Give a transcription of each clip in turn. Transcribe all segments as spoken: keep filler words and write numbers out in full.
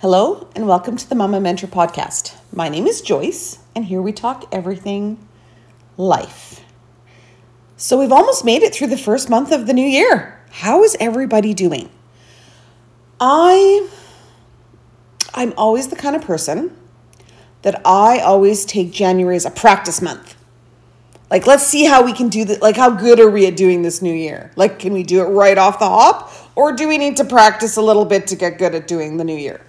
Hello and welcome to the Mama Mentor Podcast. My name is Joyce and here we talk everything life. So we've almost made it through the first month of the new year. How is everybody doing? I, I'm always the kind of person that I always take January as a practice month. Like, let's see how we can do that. Like, how good are we at doing this new year? Like, can we do it right off the hop? Or do we need to practice a little bit to get good at doing the new year?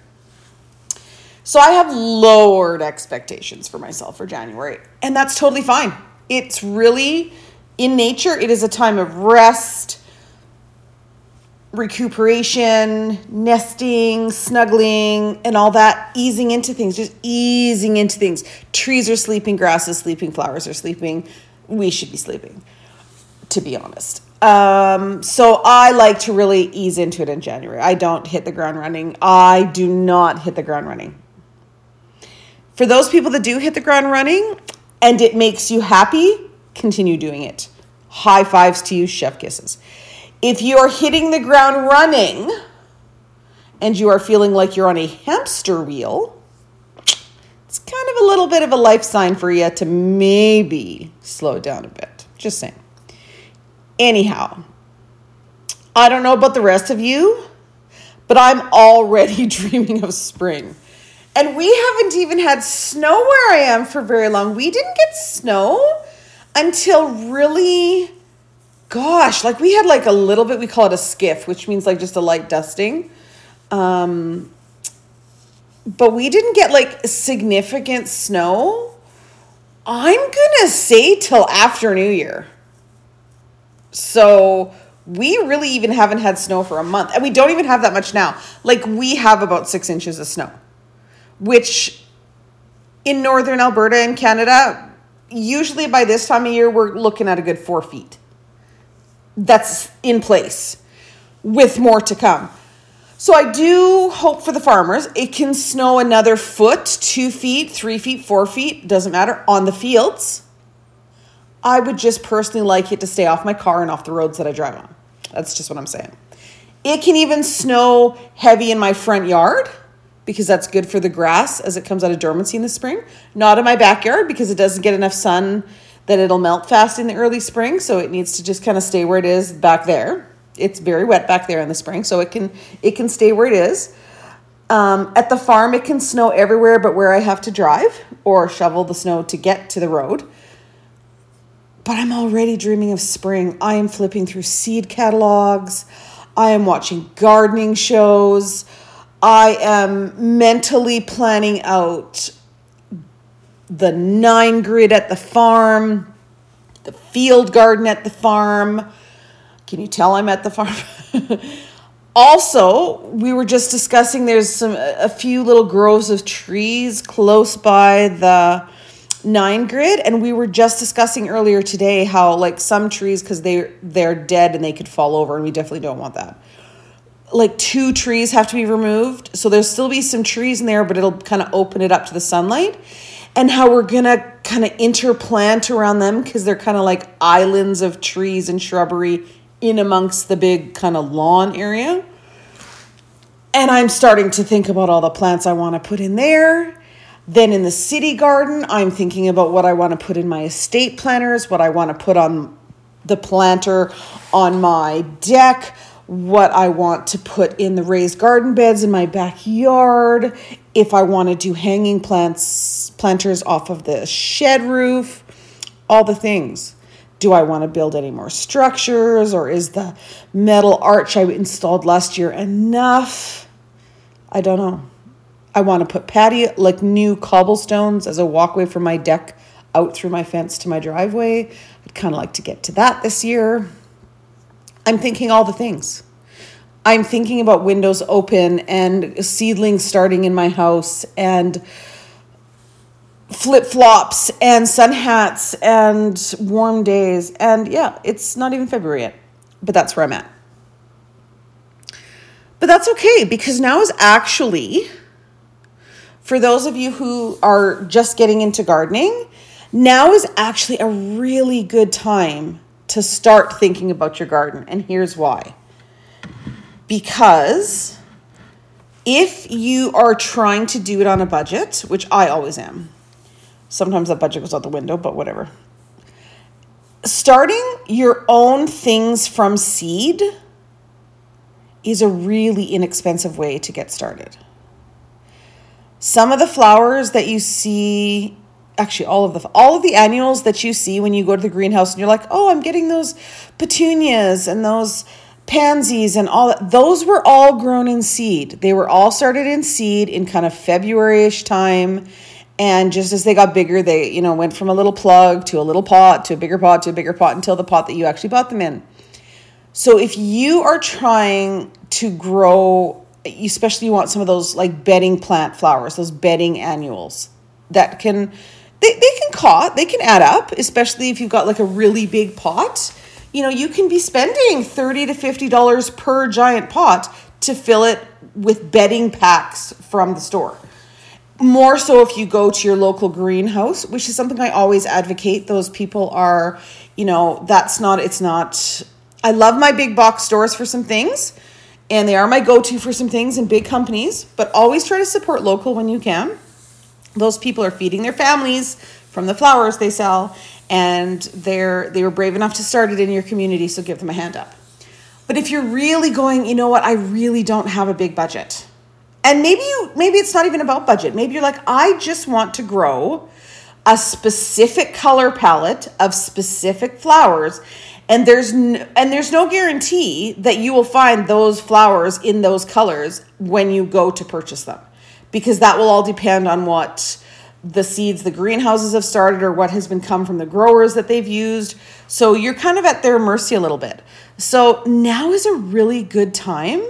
So I have lowered expectations for myself for January, and that's totally fine. It's really, in nature, it is a time of rest, recuperation, nesting, snuggling, and all that, easing into things, just easing into things. Trees are sleeping, grass is sleeping, flowers are sleeping. We should be sleeping, to be honest. Um, so I like to really ease into it in January. I don't hit the ground running. I do not hit the ground running. For those people that do hit the ground running and it makes you happy, continue doing it. High fives to you, chef kisses. If you are hitting the ground running and you are feeling like you're on a hamster wheel, it's kind of a little bit of a life sign for you to maybe slow down a bit. Just saying. Anyhow, I don't know about the rest of you, but I'm already dreaming of spring. And we haven't even had snow where I am for very long. We didn't get snow until really, gosh, like we had like a little bit, we call it a skiff, which means like just a light dusting. Um, but we didn't get like significant snow, I'm gonna say till after New Year. So we really even haven't had snow for a month, and we don't even have that much now. Like we have about six inches of snow, which in northern Alberta and Canada, usually by this time of year, we're looking at a good four feet. That's in place with more to come. So I do hope for the farmers. It can snow another foot, two feet, three feet, four feet, doesn't matter, on the fields. I would just personally like it to stay off my car and off the roads that I drive on. That's just what I'm saying. It can even snow heavy in my front yard because that's good for the grass as it comes out of dormancy in the spring. Not in my backyard because it doesn't get enough sun that it'll melt fast in the early spring. So it needs to just kind of stay where it is back there. It's very wet back there in the spring. So it can it can stay where it is. Um, at the farm, it can snow everywhere but where I have to drive or shovel the snow to get to the road. But I'm already dreaming of spring. I am flipping through seed catalogs. I am watching gardening shows. I am mentally planning out the nine grid at the farm, the field garden at the farm. Can you tell I'm at the farm? Also, we were just discussing there's some a few little groves of trees close by the nine grid, and we were just discussing earlier today how like some trees, because they they're dead and they could fall over, and we definitely don't want that. Like two trees have to be removed, so there'll still be some trees in there, but it'll kind of open it up to the sunlight, and how we're gonna kind of interplant around them because they're kind of like islands of trees and shrubbery in amongst the big kind of lawn area. And I'm starting to think about all the plants I want to put in there. Then in the city garden, I'm thinking about what I want to put in my estate planters, what I want to put on the planter on my deck, what I want to put in the raised garden beds in my backyard, if I want to do hanging plants, planters off of the shed roof, all the things. Do I want to build any more structures, or is the metal arch I installed last year enough? I don't know. I want to put patio, like new cobblestones as a walkway from my deck out through my fence to my driveway. I'd kind of like to get to that this year. I'm thinking all the things. I'm thinking about windows open and seedlings starting in my house and flip-flops and sun hats and warm days. And yeah, it's not even February yet, but that's where I'm at. But that's okay, because now is actually... for those of you who are just getting into gardening, now is actually a really good time to start thinking about your garden. And here's why. Because If you are trying to do it on a budget, which I always am, sometimes that budget goes out the window, but whatever. Starting your own things from seed is a really inexpensive way to get started. Some of the flowers that you see, actually all of the all of the annuals that you see when you go to the greenhouse and you're like, oh, I'm getting those petunias and those pansies and all that. Those were all grown in seed. They were all started in seed in kind of February-ish time. And just as they got bigger, they, you know, went from a little plug to a little pot to a bigger pot to a bigger pot until the pot that you actually bought them in. So if you are trying to grow, especially you want some of those like bedding plant flowers, those bedding annuals that can, they, they can cost, they can add up, especially if you've got like a really big pot. You know, you can be spending thirty to fifty dollars per giant pot to fill it with bedding packs from the store. More so if you go to your local greenhouse, which is something I always advocate. Those people are, you know, that's not, it's not, I love my big box stores for some things, and they are my go-to for some things in big companies, but always try to support local when you can. Those people are feeding their families from the flowers they sell, and they're they were brave enough to start it in your community, so give them a hand up. But if you're really going, you know what, I really don't have a big budget. And maybe you maybe it's not even about budget. Maybe you're like, I just want to grow a specific color palette of specific flowers, and there's no, and there's no guarantee that you will find those flowers in those colors when you go to purchase them, because that will all depend on what the seeds the greenhouses have started or what has been come from the growers that they've used. So you're kind of at their mercy a little bit. So now is a really good time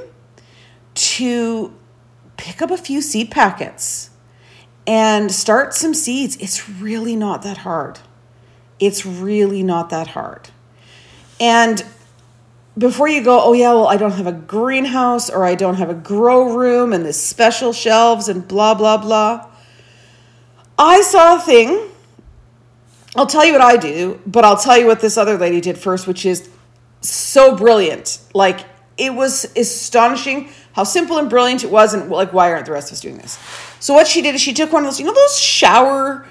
to pick up a few seed packets and start some seeds. It's really not that hard. It's really not that hard. And before you go, oh yeah, well, I don't have a greenhouse or I don't have a grow room and the special shelves and blah, blah, blah. I saw a thing. I'll tell you what I do, but I'll tell you what this other lady did first, which is so brilliant. Like, it was astonishing how simple and brilliant it was, and like, why aren't the rest of us doing this? So what she did is she took one of those, you know, those shower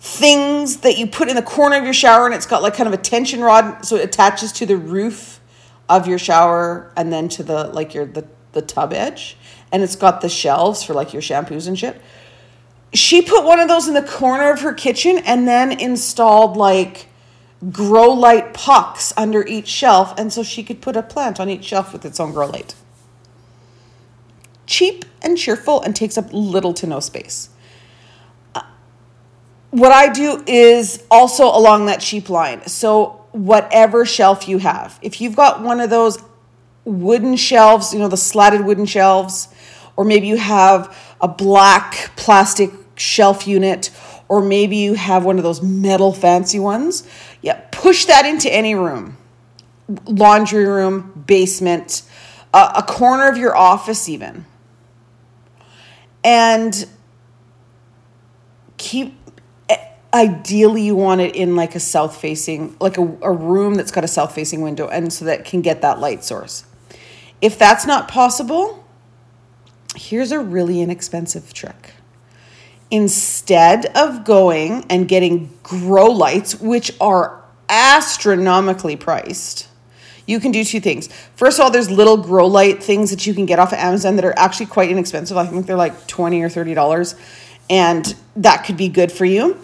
things that you put in the corner of your shower, and it's got like kind of a tension rod, so it attaches to the roof of your shower and then to the like your the, the tub edge, and it's got the shelves for like your shampoos and shit. She put one of those in the corner of her kitchen and then installed like grow light pucks under each shelf. And so she could put a plant on each shelf with its own grow light. Cheap and cheerful and takes up little to no space. Uh, what I do is also along that cheap line. So whatever shelf you have, if you've got one of those wooden shelves, you know, the slatted wooden shelves, or maybe you have a black plastic shelf unit, or maybe you have one of those metal fancy ones. Yeah, push that into any room. Laundry room, basement, uh, a corner of your office even. And keep, ideally you want it in like a south-facing, like a, a room that's got a south-facing window, and so that it can get that light source. If that's not possible, here's a really inexpensive trick. Instead of going and getting grow lights, which are astronomically priced, you can do two things. First of all, there's little grow light things that you can get off of Amazon that are actually quite inexpensive. I think they're like twenty dollars or thirty dollars, and that could be good for you.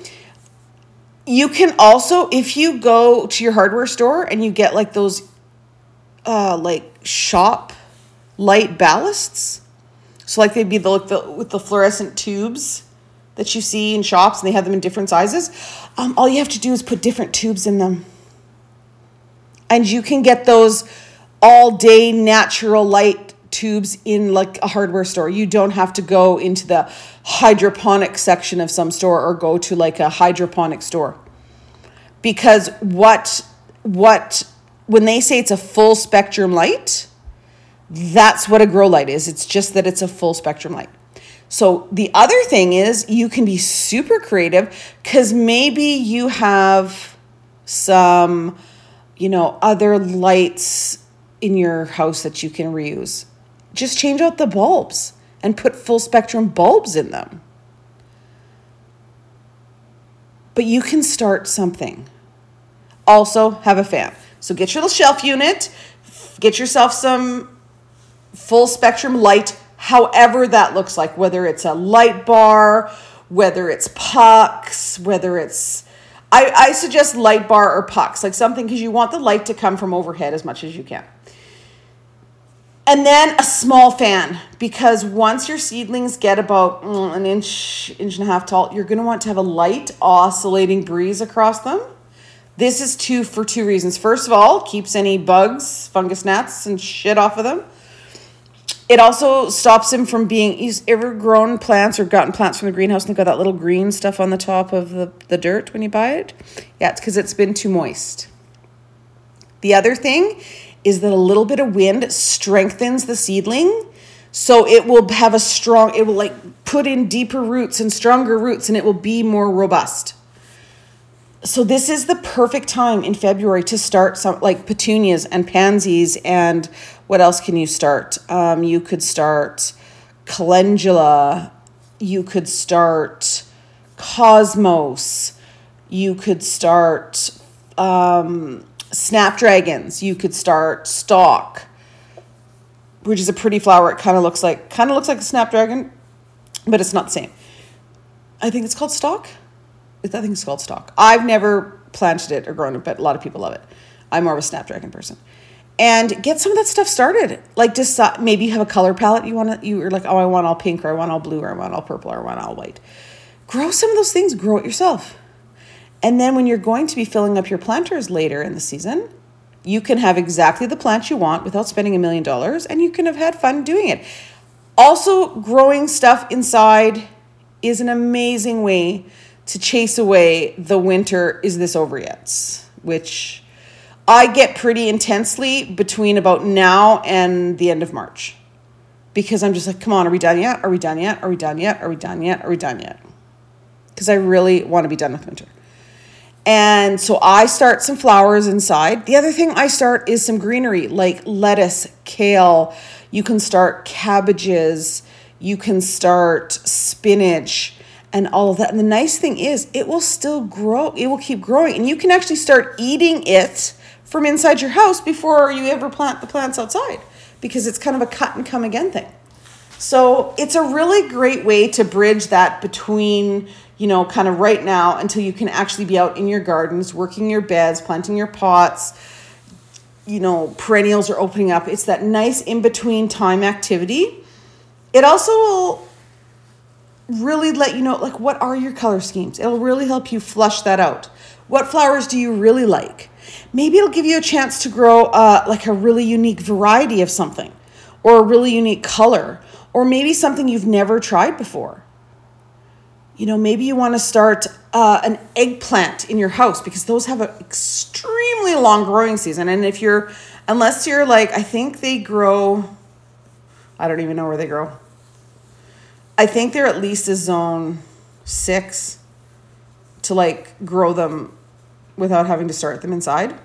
You can also, if you go to your hardware store and you get like those uh, like shop light ballasts, so like they'd be the, the with the fluorescent tubes that you see in shops, and they have them in different sizes. Um, all you have to do is put different tubes in them. And you can get those all day natural light tubes in like a hardware store. You don't have to go into the hydroponic section of some store or go to like a hydroponic store. Because what, what when they say it's a full spectrum light, that's what a grow light is. It's just that it's a full spectrum light. So the other thing is you can be super creative, because maybe you have some, you know, other lights in your house that you can reuse. Just change out the bulbs and put full spectrum bulbs in them. But you can start something. Also have a fan. So get your little shelf unit, get yourself some full spectrum light, however that looks like, whether it's a light bar, whether it's pucks, whether it's, I, I suggest light bar or pucks, like something, because you want the light to come from overhead as much as you can. And then a small fan, because once your seedlings get about mm, an inch, inch and a half tall, you're going to want to have a light oscillating breeze across them. This is two for two reasons. First of all, keeps any bugs, fungus, gnats, and shit off of them. It also stops them from being, you've ever grown plants or gotten plants from the greenhouse and they've got that little green stuff on the top of the, the dirt when you buy it? Yeah, it's because it's been too moist. The other thing is that a little bit of wind strengthens the seedling, so it will have a strong, it will like put in deeper roots and stronger roots, and it will be more robust. So this is the perfect time in February to start some, like petunias and pansies, and what else can you start? Um, you could start calendula, you could start cosmos, you could start um snapdragons, you could start stalk, which is a pretty flower. It kind of looks like kind of looks like a snapdragon, but it's not the same. I think it's called stalk. I think it's called stalk. I've never planted it or grown it, but a lot of people love it. I'm more of a snapdragon person. And get some of that stuff started. Like decide, maybe you have a color palette you want to. You're like, oh, I want all pink, or I want all blue, or I want all purple, or I want all white. Grow some of those things. Grow it yourself. And then when you're going to be filling up your planters later in the season, you can have exactly the plant you want without spending a million dollars, and you can have had fun doing it. Also, growing stuff inside is an amazing way to chase away the winter is this over yet, which I get pretty intensely between about now and the end of March, because I'm just like, come on, are we done yet? Are we done yet? Are we done yet? Are we done yet? Are we done yet? Because I really want to be done with winter. And so I start some flowers inside. The other thing I start is some greenery, like lettuce, kale. You can start cabbages. You can start spinach and all of that. And the nice thing is it will still grow. It will keep growing. And you can actually start eating it from inside your house before you ever plant the plants outside, because it's kind of a cut and come again thing. So it's a really great way to bridge that between, you know, kind of right now until you can actually be out in your gardens, working your beds, planting your pots, you know, perennials are opening up. It's that nice in-between time activity. It also will really let you know, like, what are your color schemes? It'll really help you flush that out. What flowers do you really like? Maybe it'll give you a chance to grow uh, like a really unique variety of something, or a really unique color, or maybe something you've never tried before. You know, maybe you want to start uh, an eggplant in your house, because those have an extremely long growing season. And if you're, unless you're like, I think they grow, I don't even know where they grow. I think they're at least a zone six to like grow them without having to start them inside.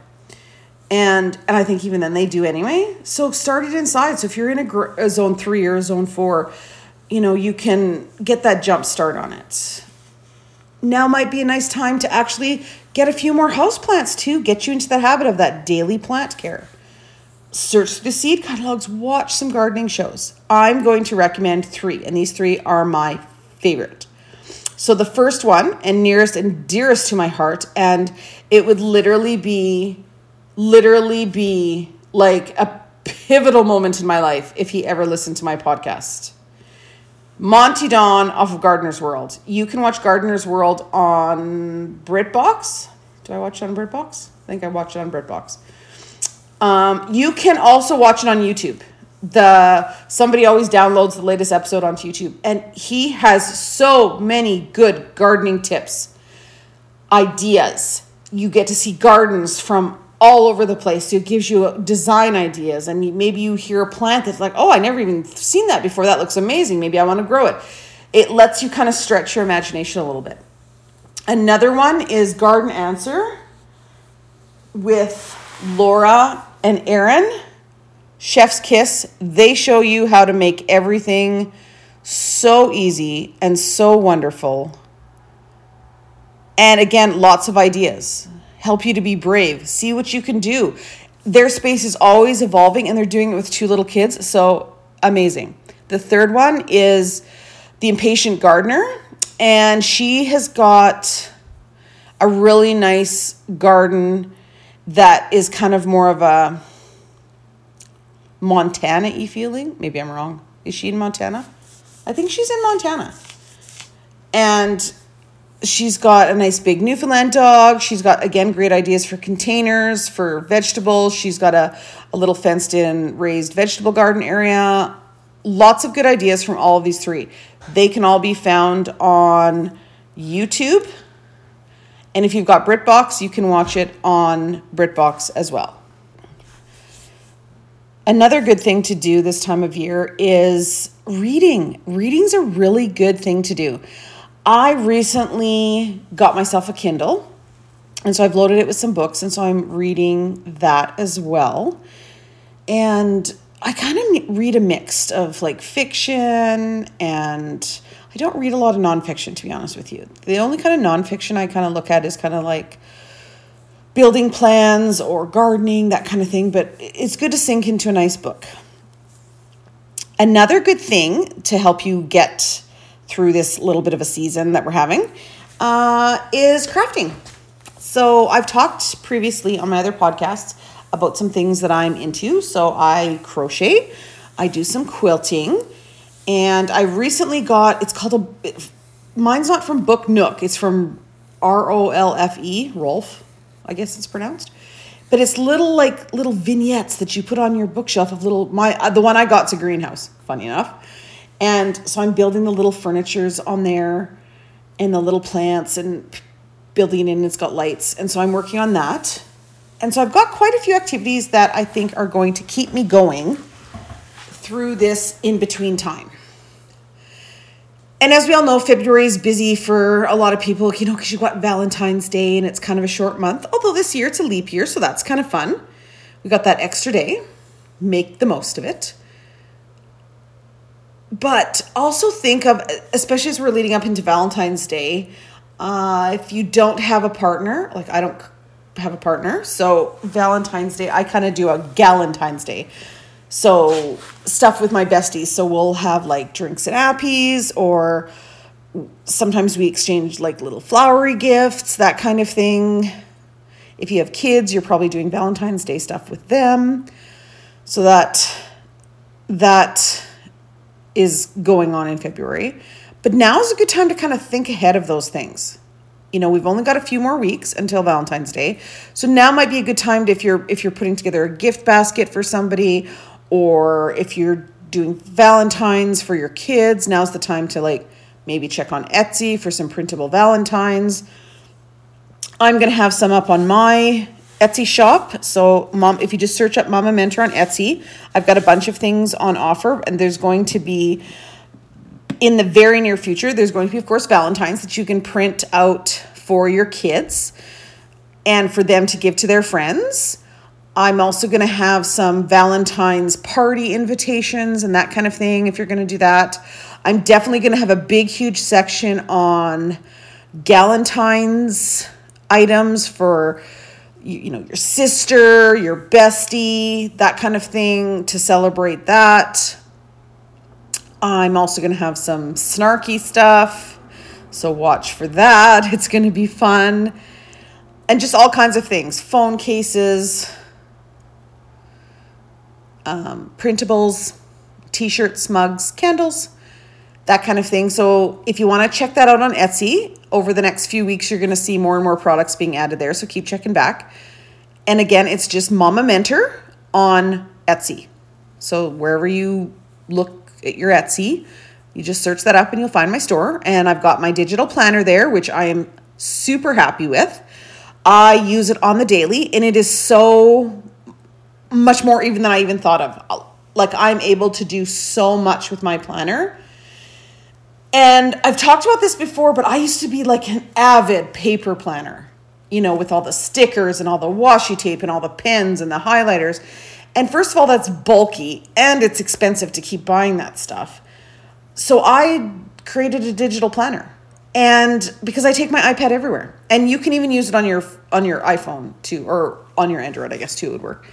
And and I think even then they do anyway. So start it inside. So if you're in a, gr- a zone three or a zone four, you know, you can get that jump start on it. Now might be a nice time to actually get a few more houseplants too. Get you into the habit of that daily plant care. Search the seed catalogs, watch some gardening shows. I'm going to recommend three, and these three are my favorite. So the first one, and nearest and dearest to my heart, and it would literally be, literally be like a pivotal moment in my life if he ever listened to my podcast. Monty Don off of Gardener's World. You can watch Gardener's World on BritBox. Did I watch it on BritBox? I think I watched it on BritBox. Um, you can also watch it on YouTube. The somebody always downloads the latest episode onto YouTube, and he has so many good gardening tips, ideas. You get to see gardens from all over the place. So it gives you design ideas, and maybe you hear a plant that's like, oh, I never even seen that before. That looks amazing. Maybe I want to grow it. It lets you kind of stretch your imagination a little bit. Another one is Garden Answer with Laura and Aaron. Chef's Kiss. They show you how to make everything So easy and so wonderful. And again, lots of ideas. Help you to be brave. See what you can do. Their space is always evolving, and they're doing it with two little kids. So amazing. The third one is The Impatient Gardener. And she has got a really nice garden that is kind of more of a Montana-y feeling. Maybe I'm wrong. Is she in Montana? I think she's in Montana. And she's got a nice big Newfoundland dog. She's got, again, great ideas for containers, for vegetables. She's got a, a little fenced-in raised vegetable garden area. Lots of good ideas from all of these three. They can all be found on YouTube. And if you've got BritBox, you can watch it on BritBox as well. Another good thing to do this time of year is reading. Reading's a really good thing to do. I recently got myself a Kindle, and so I've loaded it with some books, and so I'm reading that as well. And I kind of read a mix of like fiction, and I don't read a lot of nonfiction, to be honest with you. The only kind of nonfiction I kind of look at is kind of like building plans or gardening, that kind of thing, but it's good to sink into a nice book. Another good thing to help you get through this little bit of a season that we're having uh, is crafting. So I've talked previously on my other podcasts about some things that I'm into. So I crochet, I do some quilting, and I recently got, it's called a, mine's not from Book Nook, it's from R O L F E, Rolfe, I guess it's pronounced. But it's little like little vignettes that you put on your bookshelf of little, my the one I got's a greenhouse, funny enough. And so I'm building the little furnitures on there and the little plants and building it in, it's got lights. And so I'm working on that. And so I've got quite a few activities that I think are going to keep me going through this in-between time. And as we all know, February is busy for a lot of people, you know, because you've got Valentine's Day and it's kind of a short month. Although this year it's a leap year, so that's kind of fun. We got that extra day. Make the most of it. But also think of, especially as we're leading up into Valentine's Day, uh, if you don't have a partner, like I don't have a partner. So Valentine's Day, I kind of do a Galentine's Day. So stuff with my besties. So we'll have like drinks and appies, or sometimes we exchange like little flowery gifts, that kind of thing. If you have kids, you're probably doing Valentine's Day stuff with them. So that, that is going on in February. But now is a good time to kind of think ahead of those things. You know, we've only got a few more weeks until Valentine's Day. So now might be a good time to, if you're if you're putting together a gift basket for somebody, or if you're doing Valentines for your kids, now's the time to like maybe check on Etsy for some printable Valentines. I'm going to have some up on my Etsy shop. So mom, if you just search up Mama Mentor on Etsy, I've got a bunch of things on offer, and there's going to be, in the very near future, there's going to be, of course, Valentines that you can print out for your kids and for them to give to their friends. I'm also going to have some Valentine's party invitations and that kind of thing if you're going to do that. I'm definitely going to have a big, huge section on Galentine's items for, you, you know, your sister, your bestie, that kind of thing to celebrate that. I'm also going to have some snarky stuff, so watch for that. It's going to be fun. And just all kinds of things. Phone cases, um, printables, t-shirts, mugs, candles, that kind of thing. So if you want to check that out on Etsy, over the next few weeks, you're going to see more and more products being added there. So keep checking back. And again, it's just Mama Mentor on Etsy. So wherever you look at your Etsy, you just search that up and you'll find my store. And I've got my digital planner there, which I am super happy with. I use it on the daily, and it is so much more even than I even thought of. Like, I'm able to do so much with my planner. And I've talked about this before, but I used to be like an avid paper planner, you know, with all the stickers and all the washi tape and all the pens and the highlighters. And first of all, that's bulky and it's expensive to keep buying that stuff. so I created a digital planner, and because I take my iPad everywhere, and you can even use it on your on your iPhone too, or on your Android, I guess too would work.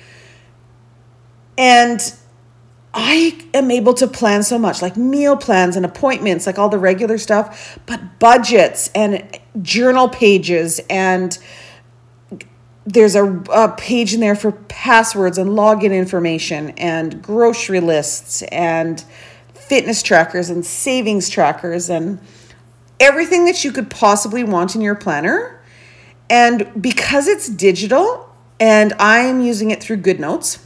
And I am able to plan so much, like meal plans and appointments, like all the regular stuff, but budgets and journal pages, and there's a, a page in there for passwords and login information and grocery lists and fitness trackers and savings trackers and everything that you could possibly want in your planner. And because it's digital and I'm using it through GoodNotes,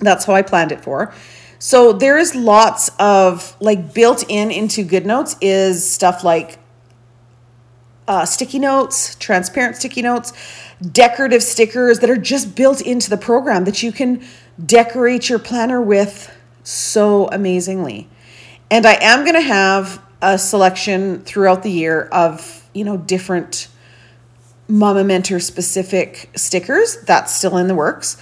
that's how I planned it for. So there is lots of, like, built in into GoodNotes is stuff like uh, sticky notes, transparent sticky notes, decorative stickers that are just built into the program that you can decorate your planner with so amazingly. And I am going to have a selection throughout the year of, you know, different Mama Mentor specific stickers. That's still in the works.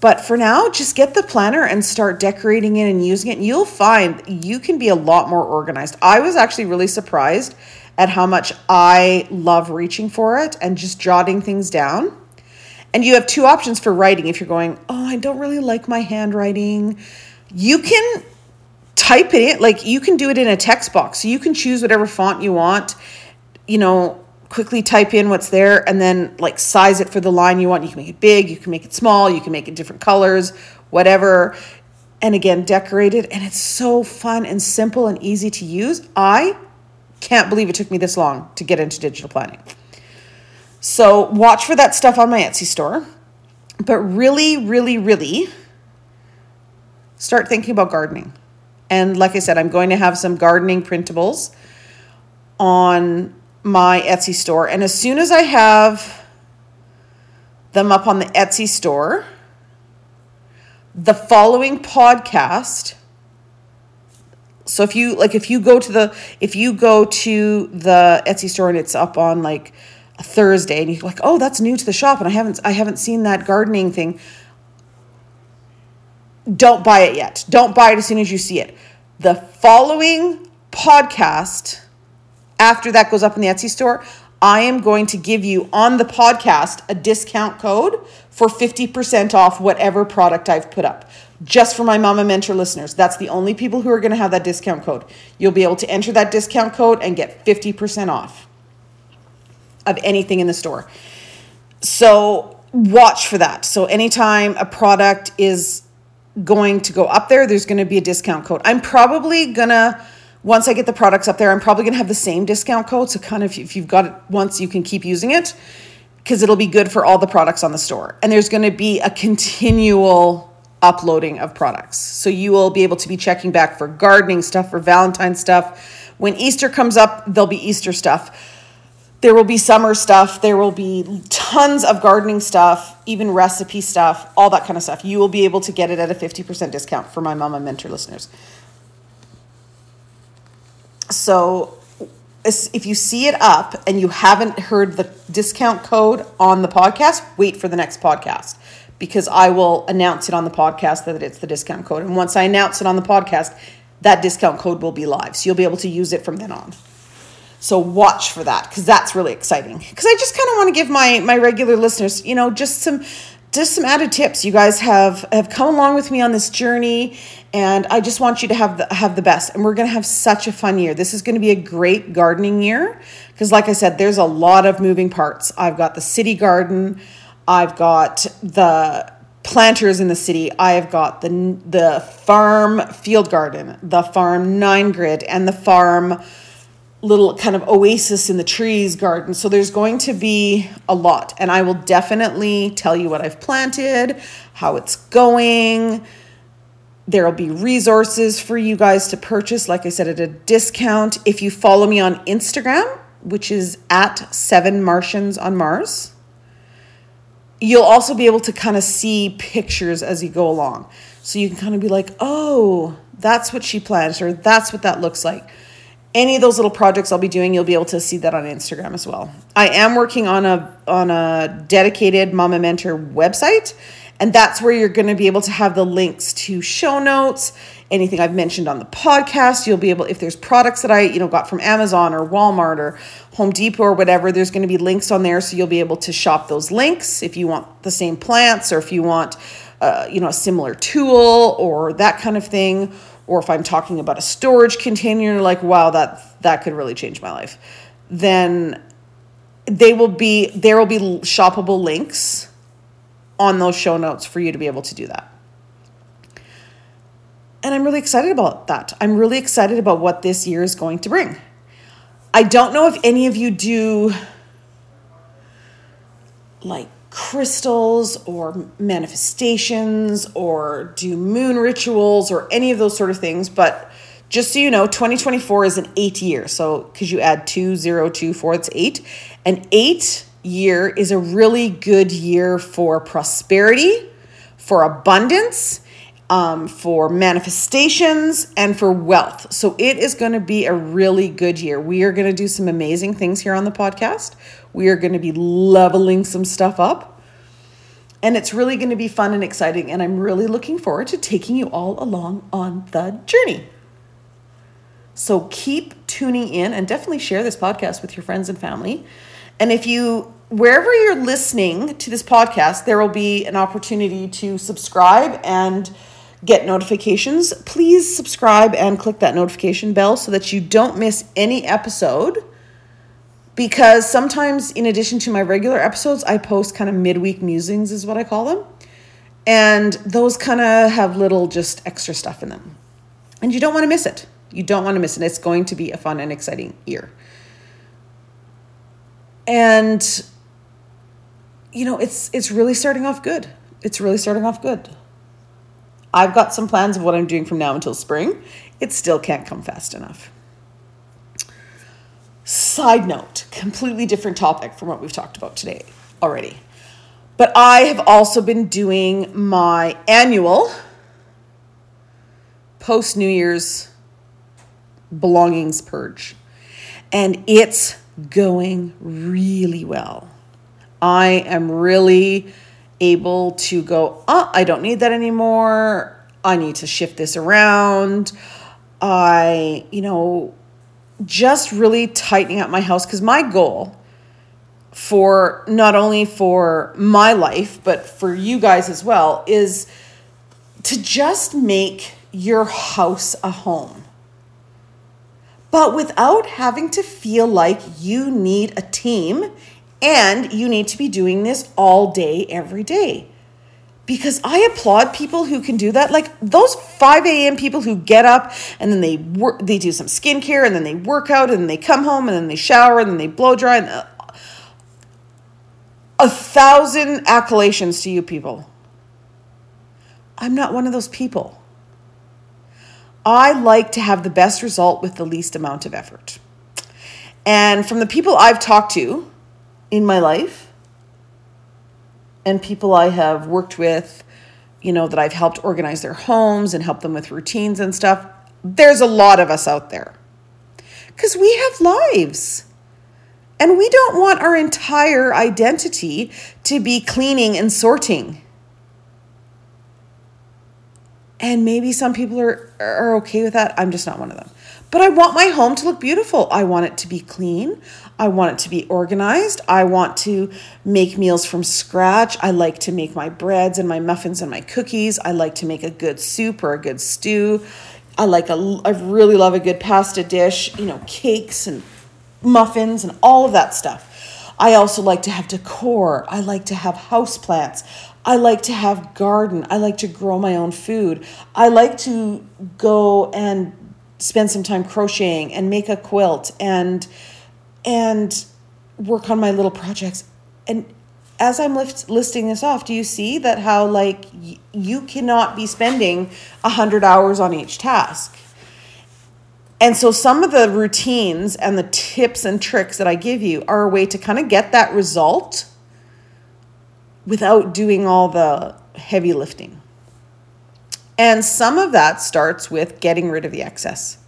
But for now, just get the planner and start decorating it and using it. You'll find you can be a lot more organized. I was actually really surprised at how much I love reaching for it and just jotting things down. And you have two options for writing. If you're going, oh, I don't really like my handwriting, you can type it in. Like, you can do it in a text box. So you can choose whatever font you want, you know, quickly type in what's there and then, like, size it for the line you want. You can make it big, you can make it small, you can make it different colors, whatever. And again, decorate it. And it's so fun and simple and easy to use. I can't believe it took me this long to get into digital planning. So watch for that stuff on my Etsy store. But really, really, really start thinking about gardening. And like I said, I'm going to have some gardening printables on my Etsy store. And as soon as I have them up on the Etsy store, the following podcast, so if you like, if you go to the, if you go to the Etsy store and it's up on like a Thursday and you're like, oh, that's new to the shop and I haven't, I haven't seen that gardening thing. Don't buy it yet. Don't buy it as soon as you see it. The following podcast, after that goes up in the Etsy store, I am going to give you on the podcast a discount code for fifty percent off whatever product I've put up. Just for my Mama Mentor listeners. That's the only people who are going to have that discount code. You'll be able to enter that discount code and get fifty percent off of anything in the store. So watch for that. So anytime a product is going to go up there, there's going to be a discount code. I'm probably going to... Once I get the products up there, I'm probably going to have the same discount code. So kind of if you've got it once, you can keep using it because it'll be good for all the products on the store. And there's going to be a continual uploading of products. So you will be able to be checking back for gardening stuff, for Valentine's stuff. When Easter comes up, there'll be Easter stuff. There will be summer stuff. There will be tons of gardening stuff, even recipe stuff, all that kind of stuff. You will be able to get it at a fifty percent discount for my Mama Mentor listeners. So if you see it up and you haven't heard the discount code on the podcast, wait for the next podcast because I will announce it on the podcast that it's the discount code. And once I announce it on the podcast, that discount code will be live. So you'll be able to use it from then on. So watch for that because that's really exciting. Because I just kind of want to give my my regular listeners, you know, just some... Just some added tips. You guys have, have come along with me on this journey, and I just want you to have the, have the best. And we're going to have such a fun year. This is going to be a great gardening year because, like I said, there's a lot of moving parts. I've got the city garden. I've got the planters in the city. I've got the, the farm field garden, the farm nine grid, and the farm little kind of oasis in the trees garden. So there's going to be a lot. And I will definitely tell you what I've planted, how it's going. There'll be resources for you guys to purchase, like I said, at a discount. If you follow me on Instagram, which is at seven Martians on Mars, you'll also be able to kind of see pictures as you go along. So you can kind of be like, oh, that's what she plants, or that's what that looks like. Any of those little projects I'll be doing, you'll be able to see that on Instagram as well. I am working on a on a dedicated Mama Mentor website, and that's where you're going to be able to have the links to show notes, anything I've mentioned on the podcast. You'll be able, if there's products that I, you know, got from Amazon or Walmart or Home Depot or whatever, there's going to be links on there. So you'll be able to shop those links if you want the same plants or if you want, uh, you know, a similar tool or that kind of thing. Or if I'm talking about a storage container, like, wow, that, that could really change my life. Then they will be, there will be shoppable links on those show notes for you to be able to do that. And I'm really excited about that. I'm really excited about what this year is going to bring. I don't know if any of you do like crystals or manifestations or do moon rituals or any of those sort of things, but just so you know, twenty twenty-four is an eight year. So because you add two, zero, two, four, it's eight. An eight year is a really good year for prosperity, for abundance, um, for manifestations, and for wealth. So it is going to be a really good year. We are going to do some amazing things here on the podcast. We are going to be leveling some stuff up, and it's really going to be fun and exciting. And I'm really looking forward to taking you all along on the journey. So keep tuning in and definitely share this podcast with your friends and family. And if you, wherever you're listening to this podcast, there will be an opportunity to subscribe and get notifications. Please subscribe and click that notification bell so that you don't miss any episode, because sometimes in addition to my regular episodes, I post kind of midweek musings is what I call them. And those kind of have little just extra stuff in them. And you don't want to miss it. You don't want to miss it. It's going to be a fun and exciting year. And, you know, it's it's really starting off good. It's really starting off good. I've got some plans of what I'm doing from now until spring. It still can't come fast enough. Side note, completely different topic from what we've talked about today already. But I have also been doing my annual post-New Year's belongings purge. And it's going really well. I am really able to go, oh, I don't need that anymore. I need to shift this around. I, you know, just really tightening up my house, because my goal for not only for my life, but for you guys as well, is to just make your house a home, but without having to feel like you need a team and you need to be doing this all day, every day. Because I applaud people who can do that. Like those five a.m. people who get up and then they work, they do some skincare and then they work out and then they come home and then they shower and then they blow dry. And uh, a thousand accolades to you people. I'm not one of those people. I like to have the best result with the least amount of effort. And from the people I've talked to in my life, and people I have worked with, you know, that I've helped organize their homes and help them with routines and stuff, there's a lot of us out there. Because we have lives. And we don't want our entire identity to be cleaning and sorting. And maybe some people are, are okay with that. I'm just not one of them. But I want my home to look beautiful. I want it to be clean. I want it to be organized. I want to make meals from scratch. I like to make my breads and my muffins and my cookies. I like to make a good soup or a good stew. I like a, I really love a good pasta dish, you know, cakes and muffins and all of that stuff. I also like to have decor. I like to have houseplants. I like to have garden. I like to grow my own food. I like to go and spend some time crocheting and make a quilt and and work on my little projects. And as I'm list, listing this off, do you see that how like y- you cannot be spending one hundred hours on each task? And so some of the routines and the tips and tricks that I give you are a way to kind of get that result without doing all the heavy lifting. And some of that starts with getting rid of the excess.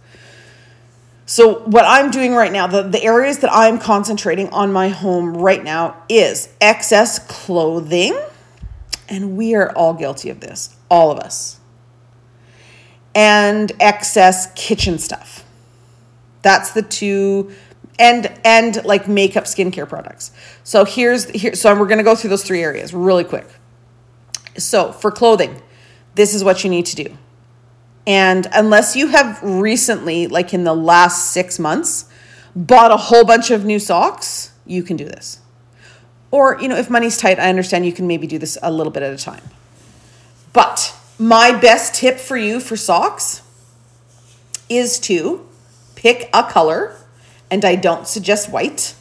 So what I'm doing right now, the, the areas that I'm concentrating on my home right now is excess clothing. And we are all guilty of this, all of us. and excess kitchen stuff. That's the two, and and like makeup, skincare products. So here's here. So we're going to go through those three areas really quick. So for clothing, this is what you need to do. And unless you have recently, like in the last six months, bought a whole bunch of new socks, you can do this. Or, you know, if money's tight, I understand you can maybe do this a little bit at a time. But my best tip for you for socks is to pick a color, and I don't suggest white,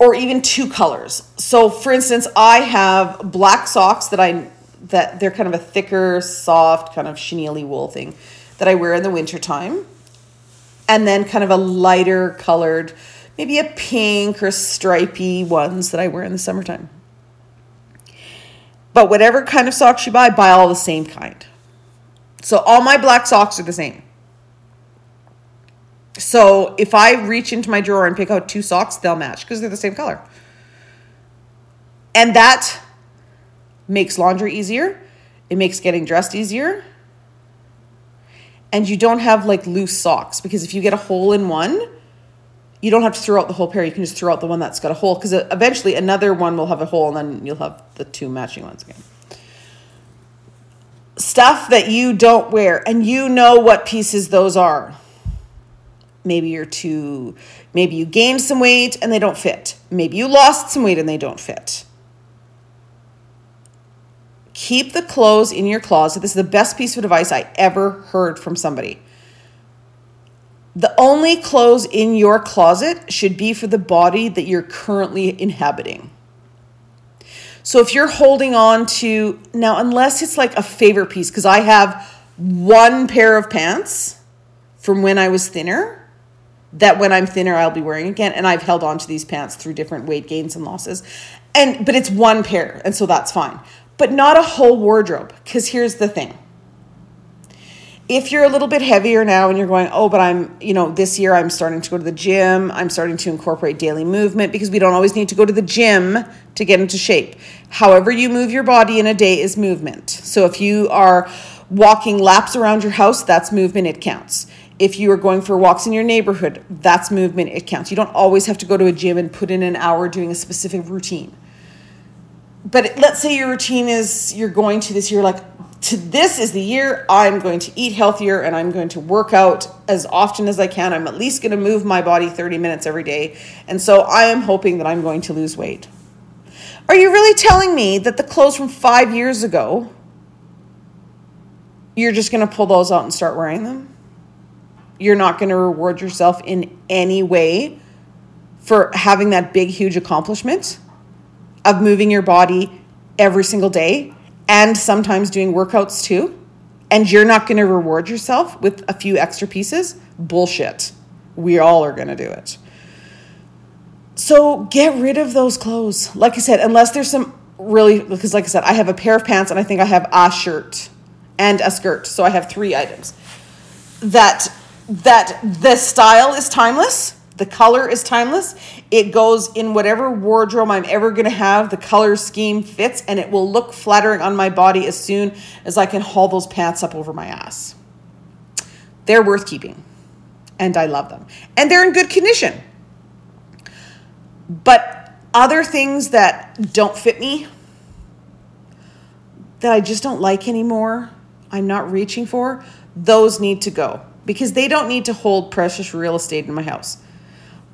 or even two colors. So for instance, I have black socks that I that they're kind of a thicker, soft, kind of chenille-y wool thing that I wear in the wintertime. And then kind of a lighter colored, maybe a pink or stripy ones that I wear in the summertime. But whatever kind of socks you buy, buy all the same kind. So all my black socks are the same. So if I reach into my drawer and pick out two socks, they'll match because they're the same color. And that makes laundry easier. It makes getting dressed easier. And you don't have like loose socks, because if you get a hole in one, you don't have to throw out the whole pair. You can just throw out the one that's got a hole, because eventually another one will have a hole, and then you'll have the two matching ones again. Stuff that you don't wear, and you know what pieces those are. Maybe you're too, maybe you gained some weight and they don't fit. Maybe you lost some weight and they don't fit. Keep the clothes in your closet. This is the best piece of advice I ever heard from somebody. The only clothes in your closet should be for the body that you're currently inhabiting. So if you're holding on to, now unless it's like a favorite piece, because I have one pair of pants from when I was thinner, that when I'm thinner, I'll be wearing again. And I've held on to these pants through different weight gains and losses. And but it's one pair, and so that's fine. But not a whole wardrobe, because here's the thing. If you're a little bit heavier now and you're going, oh, but I'm, you know, this year I'm starting to go to the gym. I'm starting to incorporate daily movement, because we don't always need to go to the gym to get into shape. However you move your body in a day is movement. So if you are walking laps around your house, that's movement, it counts. If you are going for walks in your neighborhood, that's movement, it counts. You don't always have to go to a gym and put in an hour doing a specific routine. But let's say your routine is you're going to this year, like to this is the year I'm going to eat healthier and I'm going to work out as often as I can. I'm at least going to move my body thirty minutes every day. And so I am hoping that I'm going to lose weight. Are you really telling me that the clothes from five years ago, you're just going to pull those out and start wearing them? You're not going to reward yourself in any way for having that big, huge accomplishment of moving your body every single day and sometimes doing workouts too, and you're not going to reward yourself with a few extra pieces? Bullshit. We all are going to do it. So get rid of those clothes. Like I said, unless there's some really, because like I said, I have a pair of pants and I think I have a shirt and a skirt. So I have three items. That, that the style is timeless. The color is timeless. It goes in whatever wardrobe I'm ever going to have. The color scheme fits, and it will look flattering on my body as soon as I can haul those pants up over my ass. They're worth keeping, and I love them. And they're in good condition. But other things that don't fit me, that I just don't like anymore, I'm not reaching for, those need to go, because they don't need to hold precious real estate in my house.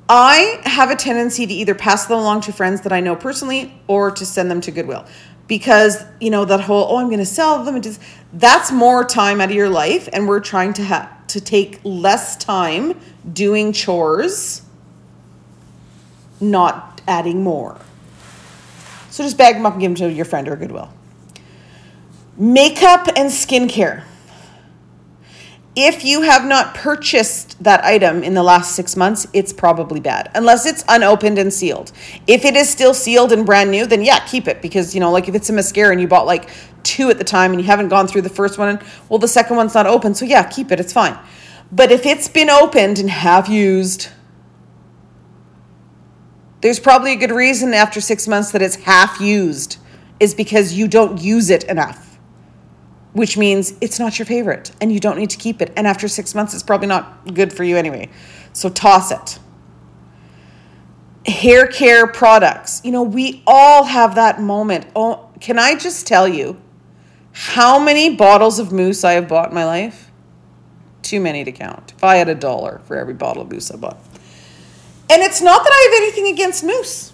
I have a tendency to either pass them along to friends that I know personally or to send them to Goodwill, because, you know, that whole, oh, I'm going to sell them. Just, that's more time out of your life. And we're trying to ha- to take less time doing chores, not adding more. So just bag them up and give them to your friend or Goodwill. Makeup and skincare. If you have not purchased that item in the last six months, it's probably bad, unless it's unopened and sealed. If it is still sealed and brand new, then yeah, keep it, because, you know, like if it's a mascara and you bought like two at the time and you haven't gone through the first one, well, the second one's not open. So yeah, keep it. It's fine. But if it's been opened and have used, there's probably a good reason after six months that it's half used, is because you don't use it enough. which means it's not your favorite and you don't need to keep it. And after six months, it's probably not good for you anyway. So toss it. Hair care products. You know, we all have that moment. Oh, can I just tell you how many bottles of mousse I have bought in my life? Too many to count. If I had a dollar for every bottle of mousse I bought. And it's not that I have anything against mousse.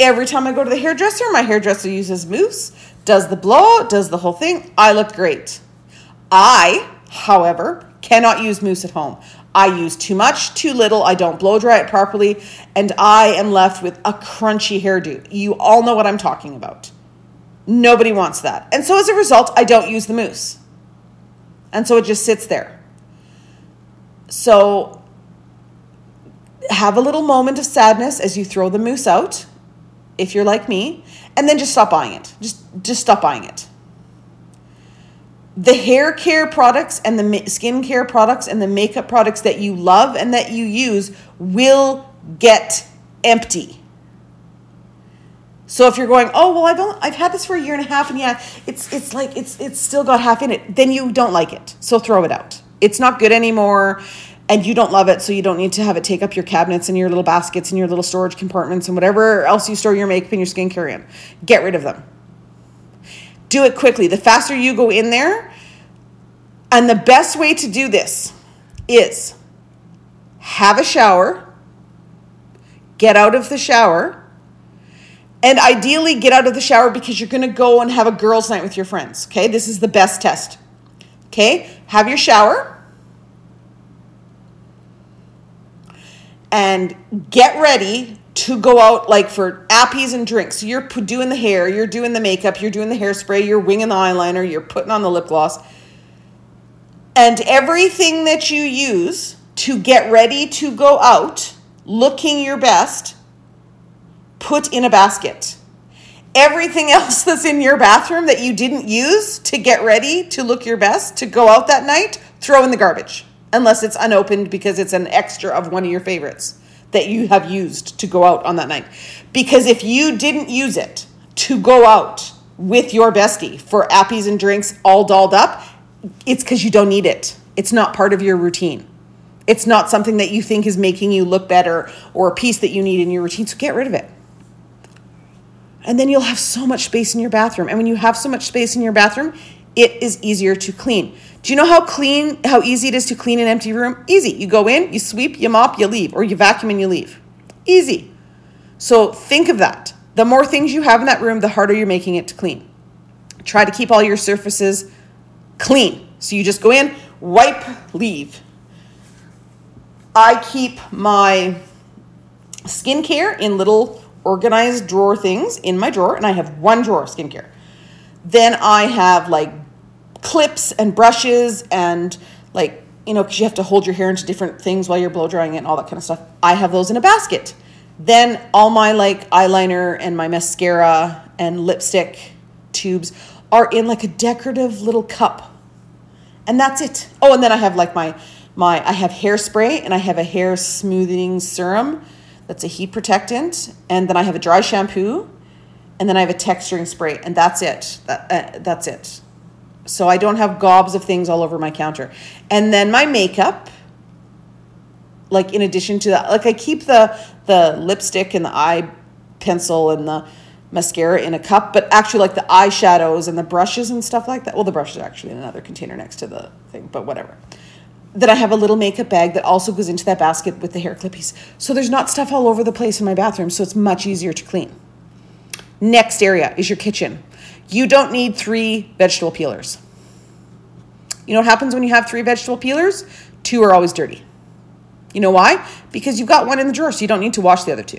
Every time I go to the hairdresser, my hairdresser uses mousse, does the blowout, does the whole thing. I look great. I, however, cannot use mousse at home. I use too much, too little. I don't blow dry it properly. And I am left with a crunchy hairdo. You all know what I'm talking about. Nobody wants that. And so as a result, I don't use the mousse. And so it just sits there. So have a little moment of sadness as you throw the mousse out, if you're like me, and then just stop buying it. Just, just stop buying it. The hair care products and the skin care products and the makeup products that you love and that you use will get empty. So if you're going, oh, well, I've only, I've had this for a year and a half, and yeah, it's it's like it's it's still got half in it, then you don't like it. So throw it out. It's not good anymore, and you don't love it, so you don't need to have it take up your cabinets and your little baskets and your little storage compartments and whatever else you store your makeup and your skincare in. Get rid of them. Do it quickly. The faster you go in there, and the best way to do this is have a shower, get out of the shower, and ideally get out of the shower because you're going to go and have a girls' night with your friends, okay? This is the best test, okay? Have your shower. And get ready to go out like for appies and drinks. So you're doing the hair, you're doing the makeup, you're doing the hairspray, you're winging the eyeliner, you're putting on the lip gloss. And everything that you use to get ready to go out, looking your best, put in a basket. Everything else that's in your bathroom that you didn't use to get ready to look your best, to go out that night, throw in the garbage. Unless it's unopened because it's an extra of one of your favorites that you have used to go out on that night. Because if you didn't use it to go out with your bestie for appies and drinks all dolled up, it's because you don't need it. It's not part of your routine. It's not something that you think is making you look better or a piece that you need in your routine. So get rid of it. And then you'll have so much space in your bathroom. And when you have so much space in your bathroom, it is easier to clean. Do you know how clean, how easy it is to clean an empty room? Easy. You go in, you sweep, you mop, you leave, or you vacuum and you leave. Easy. So think of that. The more things you have in that room, the harder you're making it to clean. Try to keep all your surfaces clean. So you just go in, wipe, leave. I keep my skincare in little organized drawer things in my drawer, and I have one drawer of skincare. Then I have like clips and brushes and like, you know, because you have to hold your hair into different things while you're blow drying it and all that kind of stuff. I have those in a basket. Then all my like eyeliner and my mascara and lipstick tubes are in like a decorative little cup. And that's it. Oh, and then I have like my, my I have hairspray and I have a hair smoothing serum that's a heat protectant. And then I have a dry shampoo. And then I have a texturing spray, and that's it. That, uh, that's it. So I don't have gobs of things all over my counter. And then my makeup, like in addition to that, like I keep the the lipstick and the eye pencil and the mascara in a cup, but actually like the eyeshadows and the brushes and stuff like that. Well, the brushes are actually in another container next to the thing, but whatever. Then I have a little makeup bag that also goes into that basket with the hair clippies. So there's not stuff all over the place in my bathroom, so it's much easier to clean. Next area is your kitchen. You don't need three vegetable peelers. You know what happens when you have three vegetable peelers? Two are always dirty. You know why? Because you've got one in the drawer, so you don't need to wash the other two.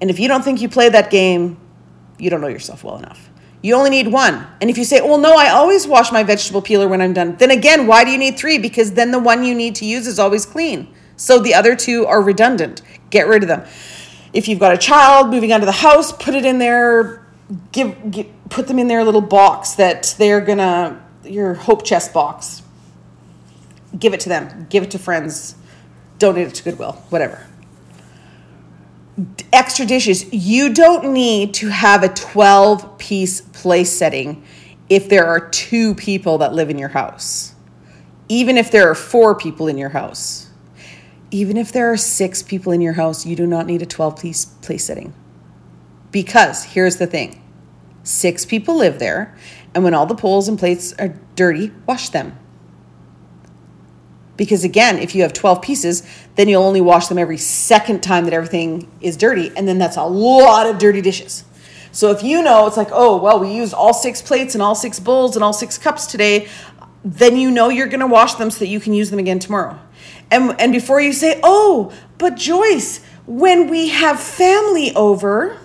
And if you don't think you play that game, you don't know yourself well enough. You only need one. And if you say, well, no, I always wash my vegetable peeler when I'm done. Then again, why do you need three? Because then the one you need to use is always clean. So the other two are redundant. Get rid of them. If you've got a child moving out of the house, put it in their, give, give, put them in their little box that they're gonna, your hope chest box. Give it to them. Give it to friends. Donate it to Goodwill. Whatever. Extra dishes. You don't need to have a twelve-piece place setting if there are two people that live in your house, even if there are four people in your house, even if there are six people in your house, you do not need a twelve-piece place sitting. Because here's the thing, six people live there, and when all the bowls and plates are dirty, wash them. Because again, if you have twelve pieces, then you'll only wash them every second time that everything is dirty, and then that's a lot of dirty dishes. So if you know, it's like, oh, well, we used all six plates and all six bowls and all six cups today, then you know you're going to wash them so that you can use them again tomorrow. And and before you say, oh, but Joyce, when we have family over,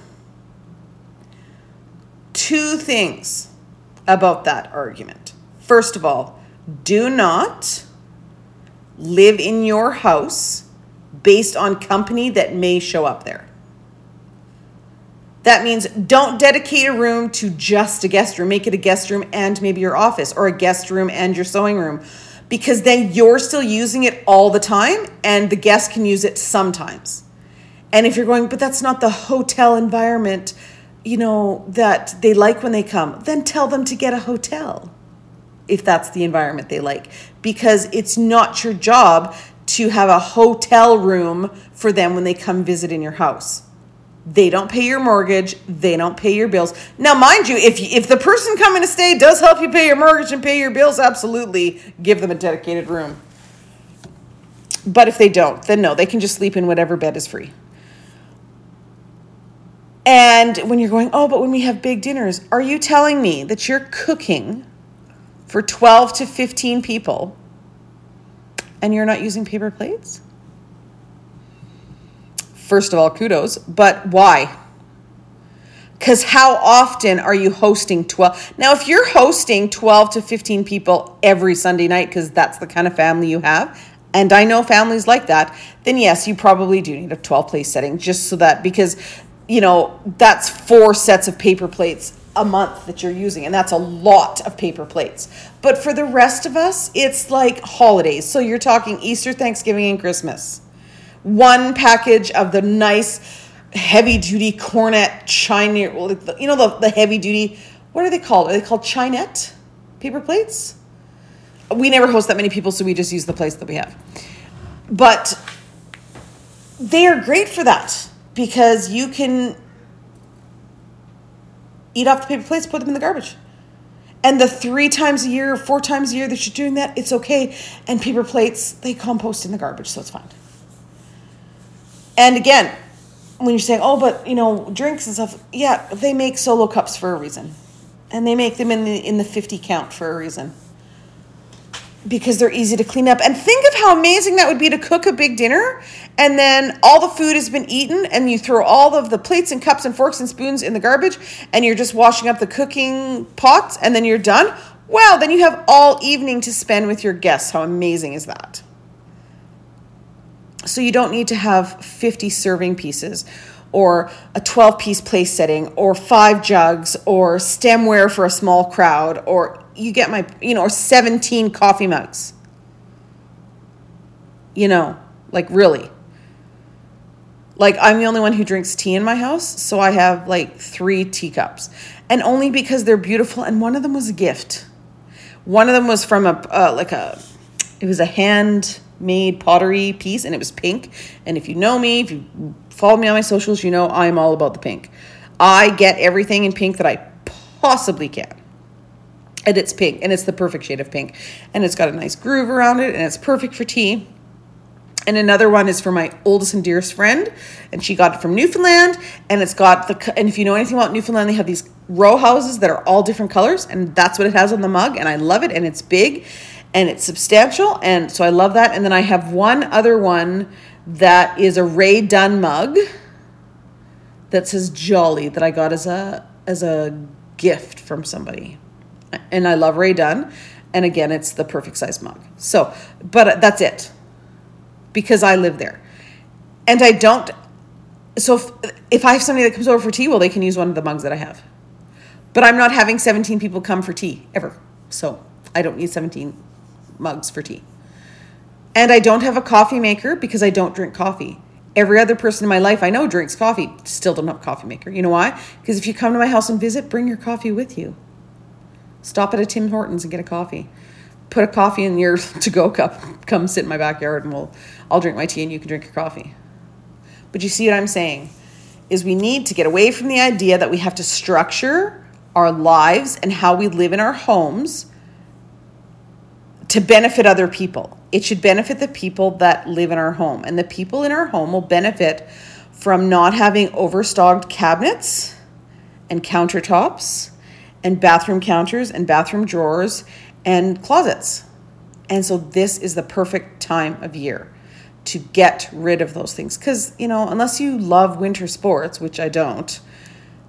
two things about that argument. First of all, do not live in your house based on company that may show up there. That means don't dedicate a room to just a guest room. Make it a guest room and maybe your office, or a guest room and your sewing room, because then you're still using it all the time and the guest can use it sometimes. And if you're going, but that's not the hotel environment, you know, that they like when they come, then tell them to get a hotel if that's the environment they like, because it's not your job to have a hotel room for them when they come visit in your house. They don't pay your mortgage. They don't pay your bills. Now, mind you, if if the person coming to stay does help you pay your mortgage and pay your bills, absolutely give them a dedicated room. But if they don't, then no, they can just sleep in whatever bed is free. And when you're going, oh, but when we have big dinners, are you telling me that you're cooking for twelve to fifteen people and you're not using paper plates? First of all, kudos, but why? Because how often are you hosting twelve? Now, if you're hosting twelve to fifteen people every Sunday night because that's the kind of family you have, and I know families like that, then yes, you probably do need a twelve-place setting just so that, because, you know, that's four sets of paper plates a month that you're using, and that's a lot of paper plates. But for the rest of us, it's like holidays. So you're talking Easter, Thanksgiving, and Christmas. One package of the nice heavy-duty cornet china, you know, the, the heavy-duty, what are they called? Are they called chinette paper plates? We never host that many people, so we just use the plates that we have. But they are great for that because you can eat off the paper plates, put them in the garbage. And the three times a year, four times a year that you're doing that, it's okay. And paper plates, they compost in the garbage, so it's fine. And again, when you're saying, oh, but, you know, drinks and stuff, yeah, they make solo cups for a reason. And they make them in the, in the fifty count for a reason. Because they're easy to clean up. And think of how amazing that would be to cook a big dinner, and then all the food has been eaten, and you throw all of the plates and cups and forks and spoons in the garbage, and you're just washing up the cooking pots, and then you're done. Wow, then you have all evening to spend with your guests. How amazing is that? So you don't need to have fifty serving pieces or a twelve-piece place setting or five jugs or stemware for a small crowd, or you get my, you know, or seventeen coffee mugs. You know, like really. Like I'm the only one who drinks tea in my house, so I have like three teacups. And only because they're beautiful, and one of them was a gift. One of them was from a, uh, like a, it was a hand... made pottery piece, and it was pink. And if you know me, if you follow me on my socials, you know I'm all about the pink. I get everything in pink that I possibly can, and it's pink, and it's the perfect shade of pink, and it's got a nice groove around it, and it's perfect for tea. And another one is for my oldest and dearest friend, and she got it from Newfoundland, and it's got the, and if you know anything about Newfoundland, they have these row houses that are all different colors, and that's what it has on the mug, and I love it, and it's big, and it's substantial, and so I love that. And then I have one other one that is a Ray Dunn mug that says Jolly that I got as a as a gift from somebody. And I love Ray Dunn. And again, it's the perfect size mug. So, but that's it. Because I live there. And I don't, so if, if I have somebody that comes over for tea, well, they can use one of the mugs that I have. But I'm not having seventeen people come for tea, ever. So I don't need seventeen mugs for tea. And I don't have a coffee maker because I don't drink coffee. Every other person in my life I know drinks coffee. Still don't have a coffee maker. You know why? Because if you come to my house and visit, bring your coffee with you. Stop at a Tim Hortons and get a coffee. Put a coffee in your to-go cup. Come sit in my backyard and we'll, I'll drink my tea and you can drink your coffee. But you see what I'm saying? Is we need to get away from the idea that we have to structure our lives and how we live in our homes to benefit other people. It should benefit the people that live in our home. And the people in our home will benefit from not having overstocked cabinets and countertops and bathroom counters and bathroom drawers and closets. And so this is the perfect time of year to get rid of those things. Because, you know, unless you love winter sports, which I don't,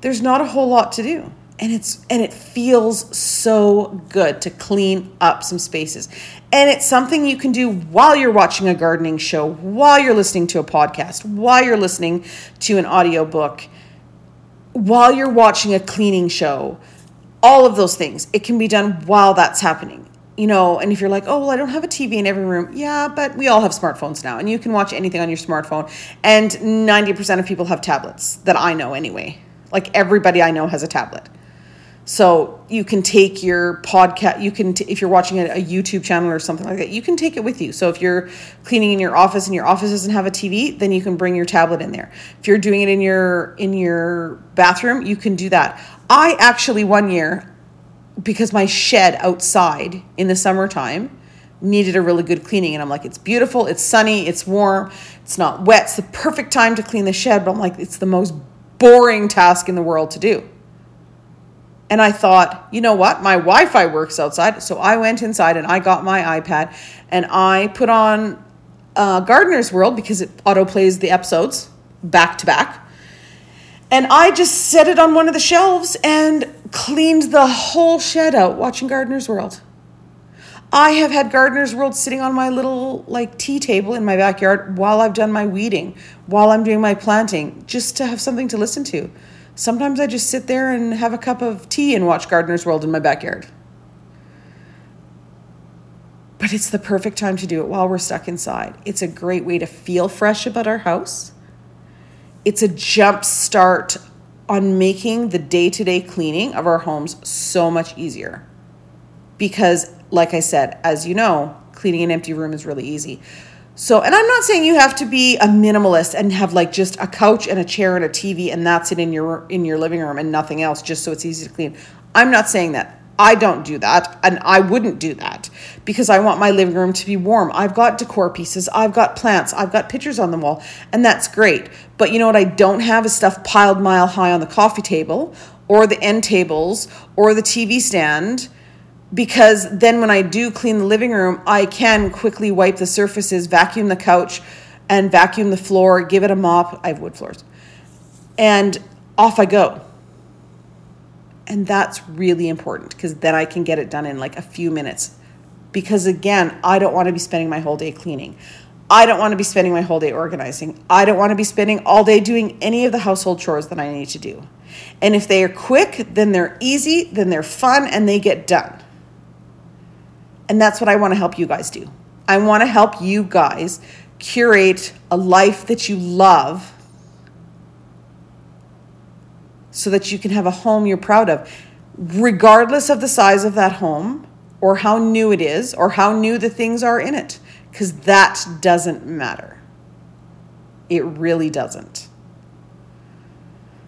there's not a whole lot to do. And it's and it feels so good to clean up some spaces. And it's something you can do while you're watching a gardening show, while you're listening to a podcast, while you're listening to an audiobook, while you're watching a cleaning show, all of those things. It can be done while that's happening. You know, and if you're like, oh, well, I don't have a T V in every room. Yeah, but we all have smartphones now and you can watch anything on your smartphone. And ninety percent of people have tablets that I know anyway. Like everybody I know has a tablet. So you can take your podcast, you can, t- if you're watching a, a YouTube channel or something like that, you can take it with you. So if you're cleaning in your office and your office doesn't have a T V, then you can bring your tablet in there. If you're doing it in your, in your bathroom, you can do that. I actually, one year, because my shed outside in the summertime needed a really good cleaning. And I'm like, it's beautiful, it's sunny, it's warm, it's not wet. It's the perfect time to clean the shed. But I'm like, it's the most boring task in the world to do. And I thought, you know what? My Wi-Fi works outside. So I went inside and I got my iPad and I put on uh, Gardener's World because it auto-plays the episodes back to back. And I just set it on one of the shelves and cleaned the whole shed out watching Gardener's World. I have had Gardener's World sitting on my little like tea table in my backyard while I've done my weeding, while I'm doing my planting, just to have something to listen to. Sometimes I just sit there and have a cup of tea and watch Gardener's World in my backyard. But it's the perfect time to do it while we're stuck inside. It's a great way to feel fresh about our house. It's a jump start on making the day-to-day cleaning of our homes so much easier. Because, like I said, as you know, cleaning an empty room is really easy. So, and I'm not saying you have to be a minimalist and have like just a couch and a chair and a T V and that's it in your in your living room and nothing else just so it's easy to clean. I'm not saying that. I don't do that and I wouldn't do that because I want my living room to be warm. I've got decor pieces. I've got plants. I've got pictures on the wall and that's great. But you know what I don't have is stuff piled mile high on the coffee table or the end tables or the T V stand. Because then when I do clean the living room, I can quickly wipe the surfaces, vacuum the couch, and vacuum the floor, give it a mop. I have wood floors. And off I go. And that's really important because then I can get it done in like a few minutes. Because again, I don't want to be spending my whole day cleaning. I don't want to be spending my whole day organizing. I don't want to be spending all day doing any of the household chores that I need to do. And if they are quick, then they're easy, then they're fun, and they get done. And that's what I want to help you guys do. I want to help you guys curate a life that you love so that you can have a home you're proud of, regardless of the size of that home or how new it is or how new the things are in it, because that doesn't matter. It really doesn't.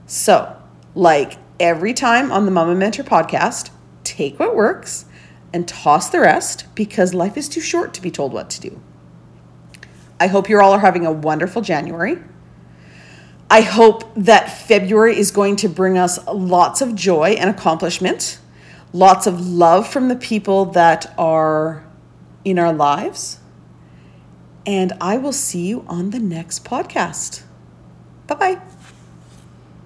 So, like every time on the Mama Mentor podcast, take what works and toss the rest because life is too short to be told what to do. I hope you're all are having a wonderful January. I hope that February is going to bring us lots of joy and accomplishment, lots of love from the people that are in our lives. And I will see you on the next podcast. Bye-bye.